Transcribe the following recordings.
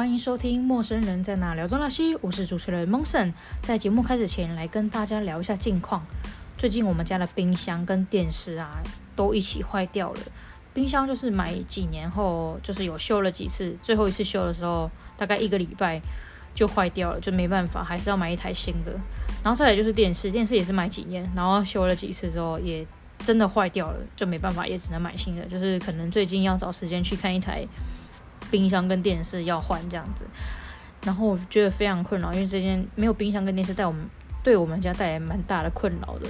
欢迎收听陌生人在哪聊东聊西，我是主持人 Monson。 在节目开始前，来跟大家聊一下近况。最近我们家的冰箱跟电视啊都一起坏掉了。冰箱就是买几年后，就是有修了几次，最后一次修的时候大概1个礼拜就坏掉了，就没办法，还是要买一台新的。然后再来就是电视也是买几年，然后修了几次之后也真的坏掉了，就没办法，也只能买新的。就是可能最近要找时间去看一台冰箱跟电视要换这样子。然后我觉得非常困扰，因为这件没有冰箱跟电视对我们家带来蛮大的困扰的。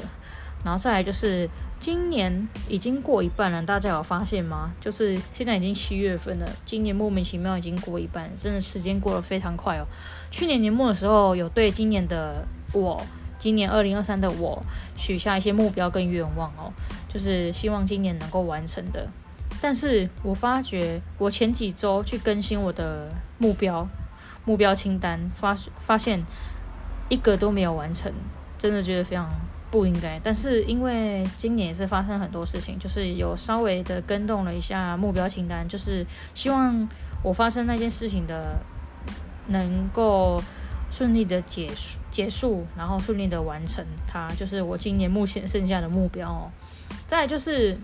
然后再来就是今年已经过一半了，大家有发现吗？就是现在已经7月份了，今年莫名其妙已经过一半，真的时间过得非常快哦。去年年末的时候，有对今年2023的我许下一些目标跟愿望哦，就是希望今年能够完成的。但是我发觉我前几周去更新我的目标清单，发现一个都没有完成，真的觉得非常不应该。但是因为今年也是发生很多事情，就是有稍微的更动了一下目标清单，就是希望我发生那件事情的能够顺利的结束，然后顺利的完成它，就是我今年目前剩下的目标哦。再来就是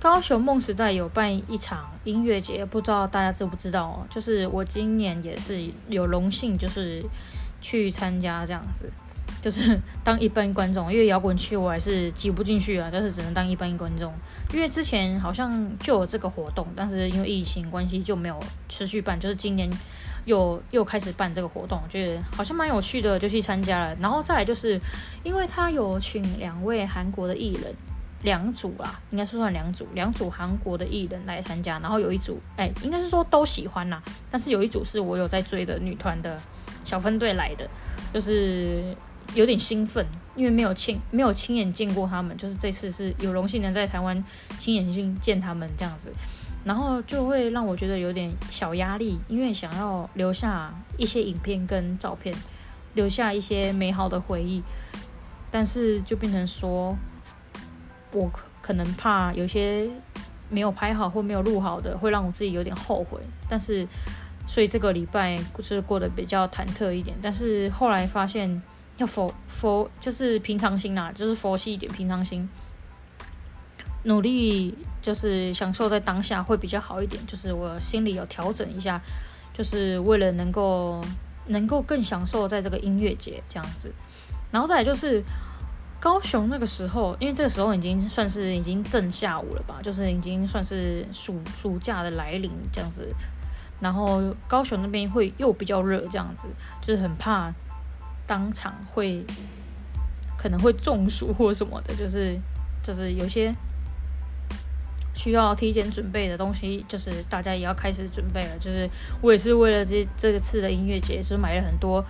高雄梦时代有办一场音乐节，不知道大家知不知道哦？就是我今年也是有荣幸，就是去参加这样子，就是当一般观众，因为摇滚区我还是挤不进去啊，但是只能当一般观众。因为之前好像就有这个活动，但是因为疫情关系就没有持续办，就是今年又开始办这个活动，觉得好像蛮有趣的，就去参加了。然后再来就是因为他有请2位韩国的艺人，2组啦，应该是算两组韩国的艺人来参加，然后有一组应该是说都喜欢啦，但是有一组是我有在追的女团的小分队来的，就是有点兴奋，因为没有亲眼见过他们，就是这次是有荣幸能在台湾亲眼见他们这样子，然后就会让我觉得有点小压力，因为想要留下一些影片跟照片，留下一些美好的回忆，但是就变成说我可能怕有些没有拍好或没有录好的，会让我自己有点后悔，但是所以这个礼拜就是过得比较忐忑一点，但是后来发现要佛就是平常心啦，就是佛系一点，平常心，努力就是享受在当下会比较好一点。就是我心里有调整一下，就是为了能够更享受在这个音乐节这样子。然后再来就是高雄那个时候，因为这个时候已经正下午了吧，就是已经算是暑假的来临这样子。然后高雄那边会又比较热这样子，就是很怕当场可能会中暑或什么的，就是有些需要提前准备的东西，就是大家也要开始准备了。就是我也是为了这次的音乐节，就是买了很多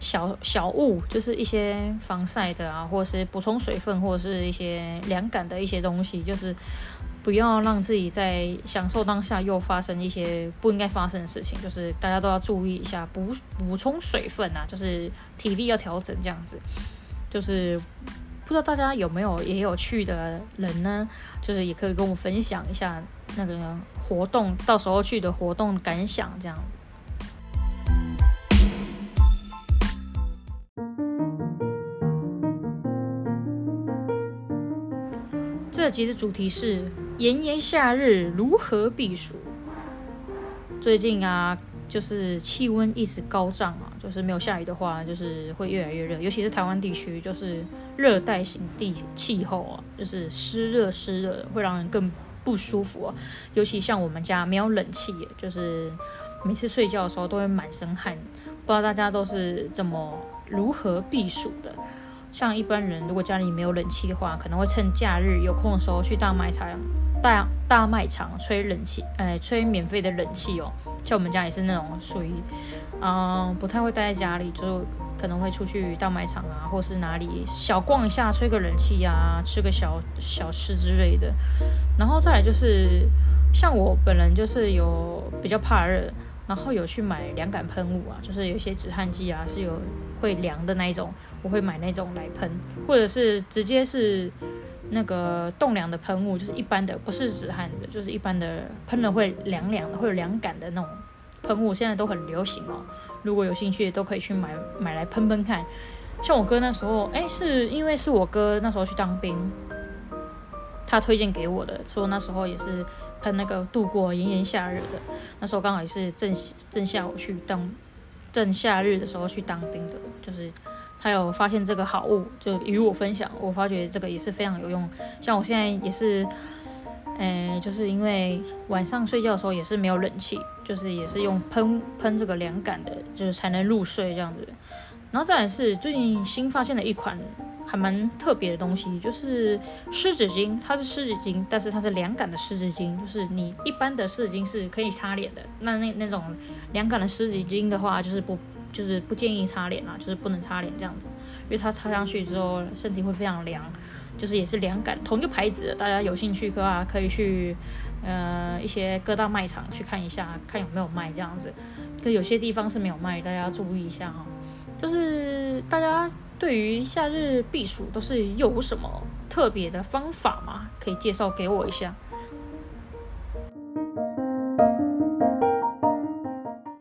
小物，就是一些防晒的啊，或者是补充水分，或者是一些凉感的一些东西，就是不要让自己在享受当下又发生一些不应该发生的事情，就是大家都要注意一下补充水分啊，就是体力要调整这样子。就是不知道大家有没有也有去的人呢？就是也可以跟我分享一下那个活动，到时候去的活动感想这样子。这集的主题是炎炎夏日如何避暑。最近啊，就是气温一直高涨啊，就是没有下雨的话，就是会越来越热，尤其是台湾地区，就是热带型气候啊，就是湿热，会让人更不舒服啊。尤其像我们家没有冷气，就是每次睡觉的时候都会满身汗。不知道大家都是怎么如何避暑的？像一般人如果家里没有冷气的话，可能会趁假日有空的时候去大卖场吹冷气，吹免费的冷气哦。像我们家也是那种属于，不太会待在家里，就是可能会出去大卖场啊，或是哪里小逛一下，吹个冷气啊，吃个小吃之类的。然后再来就是，像我本人就是有比较怕热，然后有去买凉感喷雾啊，就是有些止汗剂啊是有会凉的那一种，我会买那种来喷，或者是直接是那个冻凉的喷雾，就是一般的，不是止汗的，就是一般的喷了会凉凉的，会有凉感的那种喷雾现在都很流行哦，如果有兴趣都可以去买来喷喷看。像我哥那时候，是因为是我哥那时候去当兵，他推荐给我的，说那时候也是喷那个度过炎炎夏日的，那时候刚好也是正夏日的时候去当兵的，就是他有发现这个好物，就与我分享，我发觉这个也是非常有用。像我现在也是，就是因为晚上睡觉的时候也是没有冷气，就是也是用喷这个凉感的，就是才能入睡这样子。然后再来是最近新发现的一款还蛮特别的东西，就是湿纸巾。它是湿纸巾，但是它是凉感的湿纸巾，就是你一般的湿纸巾是可以擦脸的，那种凉感的湿纸巾的话，就是不建议擦脸啦，就是不能擦脸这样子，因为它擦上去之后身体会非常凉，就是也是凉感，同一个牌子，大家有兴趣的话可以去一些各大卖场去看一下，看有没有卖这样子，可有些地方是没有卖，大家要注意一下哦。就是大家对于夏日避暑都是有什么特别的方法吗？可以介绍给我一下。